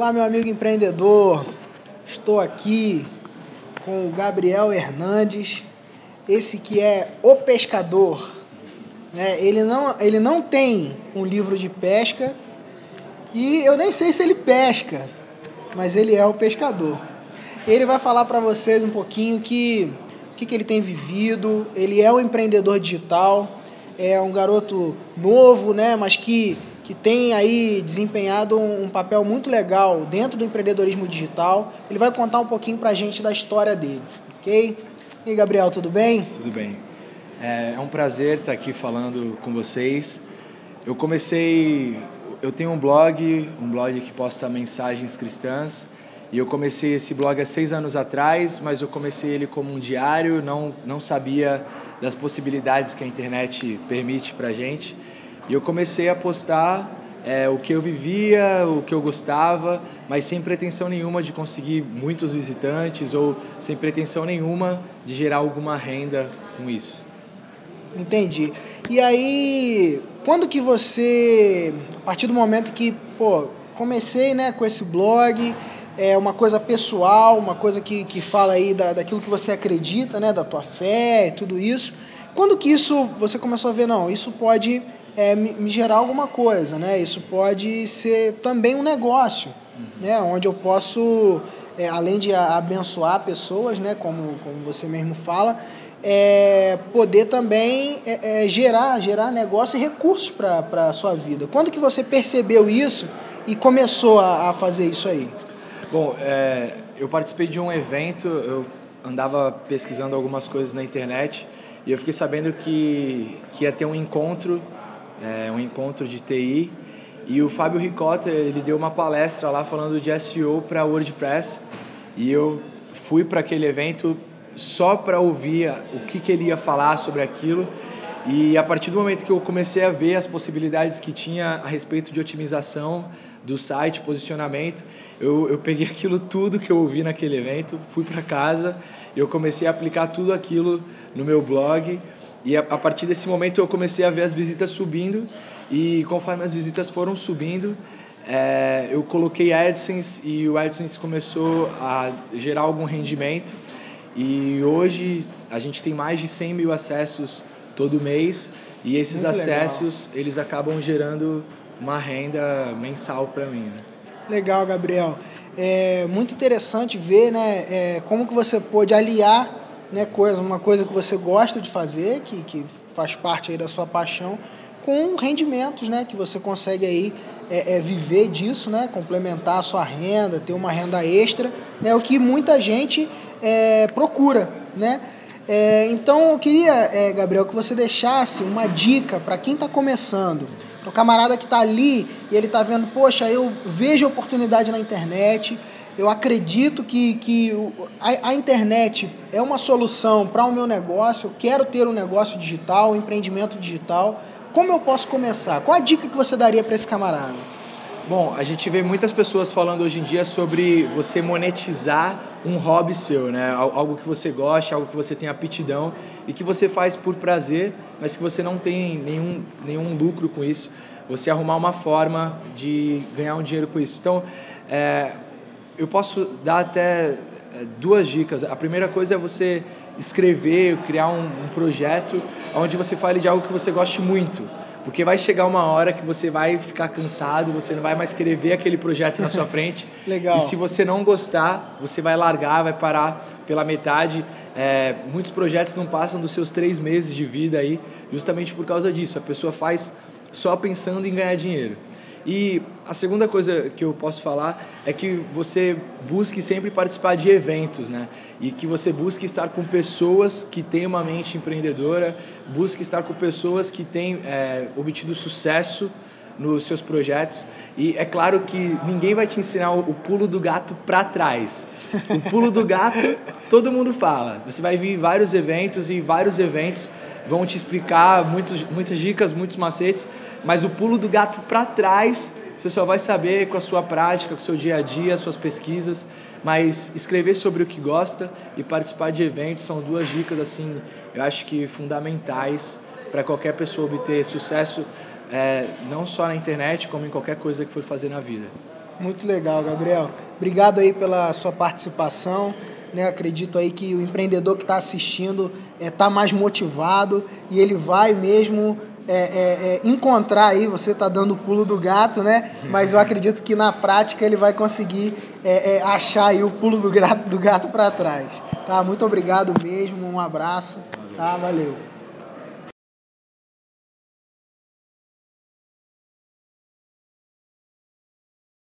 Olá, meu amigo empreendedor, estou aqui com o Gabriel Hernandes, esse que é o pescador, né? Ele não tem um livro de pesca e eu nem sei se ele pesca, mas ele é o pescador. Ele vai falar para vocês um pouquinho que ele tem vivido. Ele é um empreendedor digital, é um garoto novo, né? Mas que tem aí desempenhado um papel muito legal dentro do empreendedorismo digital. Ele vai contar um pouquinho pra gente da história dele, ok? E aí, Gabriel, tudo bem? Tudo bem. É um prazer estar aqui falando com vocês. Eu tenho um blog que posta mensagens cristãs, e eu comecei esse blog há 6 anos atrás, mas eu comecei ele como um diário, não sabia das possibilidades que a internet permite pra gente. E eu comecei a postar o que eu vivia, o que eu gostava, mas sem pretensão nenhuma de conseguir muitos visitantes ou sem pretensão nenhuma de gerar alguma renda com isso. Entendi. E aí, quando que você, a partir do momento que, comecei, né, com esse blog, uma coisa pessoal, uma coisa que fala aí daquilo que você acredita, né, da tua fé e tudo isso, quando que isso você começou a ver, não, isso pode me gerar alguma coisa, né? Isso pode ser também um negócio, né? Onde eu posso, além de abençoar pessoas, né? Como você mesmo fala, poder também gerar negócio e recursos para a sua vida. Quando que você percebeu isso e começou a fazer isso aí? Bom, eu participei de um evento, eu andava pesquisando algumas coisas na internet e eu fiquei sabendo que ia ter um encontro de TI, e o Fábio Ricotta, ele deu uma palestra lá falando de SEO para WordPress, e eu fui para aquele evento só para ouvir o que ele ia falar sobre aquilo. E a partir do momento que eu comecei a ver as possibilidades que tinha a respeito de otimização do site, posicionamento, eu peguei aquilo tudo que eu ouvi naquele evento, fui para casa e eu comecei a aplicar tudo aquilo no meu blog. E a partir desse momento eu comecei a ver as visitas subindo, e conforme as visitas foram subindo, eu coloquei AdSense, e o AdSense começou a gerar algum rendimento, e hoje a gente tem mais de 100 mil acessos todo mês, e esses muito acessos legal. Eles acabam gerando uma renda mensal para mim, né? Legal, Gabriel. É muito interessante ver, né, como que você pôde aliar, né, uma coisa que você gosta de fazer, que faz parte aí da sua paixão, com rendimentos, né, que você consegue aí viver disso, né, complementar a sua renda, ter uma renda extra, né, o que muita gente procura, né? Então eu queria, Gabriel, que você deixasse uma dica para quem está começando, para o camarada que está ali e ele está vendo, poxa, eu vejo oportunidade na internet. Eu acredito que a internet é uma solução para o meu negócio. Eu quero ter um negócio digital, um empreendimento digital. Como eu posso começar? Qual a dica que você daria para esse camarada? Bom, a gente vê muitas pessoas falando hoje em dia sobre você monetizar um hobby seu, né? Algo que você gosta, algo que você tem aptidão e que você faz por prazer, mas que você não tem nenhum lucro com isso. Você arrumar uma forma de ganhar um dinheiro com isso. Então, eu posso dar até 2 dicas. A primeira coisa é você escrever, criar um projeto onde você fale de algo que você goste muito. Porque vai chegar uma hora que você vai ficar cansado, você não vai mais querer ver aquele projeto na sua frente. Legal. E se você não gostar, você vai largar, vai parar pela metade. Muitos projetos não passam dos seus 3 meses de vida aí, justamente por causa disso. A pessoa faz só pensando em ganhar dinheiro. E a segunda coisa que eu posso falar é que você busque sempre participar de eventos, né? E que você busque estar com pessoas que têm uma mente empreendedora, busque estar com pessoas que têm obtido sucesso nos seus projetos. E é claro que ninguém vai te ensinar o pulo do gato para trás. O pulo do gato, todo mundo fala. Você vai vir em vários eventos, e vários eventos vão te explicar muitas dicas, muitos macetes, mas o pulo do gato para trás você só vai saber com a sua prática, com o seu dia a dia, suas pesquisas. Mas escrever sobre o que gosta e participar de eventos são 2 dicas, assim, eu acho que fundamentais para qualquer pessoa obter sucesso, não só na internet, como em qualquer coisa que for fazer na vida. Muito legal, Gabriel. Obrigado aí pela sua participação. Né? Acredito aí que o empreendedor que está assistindo está mais motivado e ele vai mesmo encontrar aí, você está dando o pulo do gato, né? Mas eu acredito que na prática ele vai conseguir achar aí o pulo do gato para trás. Tá? Muito obrigado mesmo, um abraço. Tá? Valeu.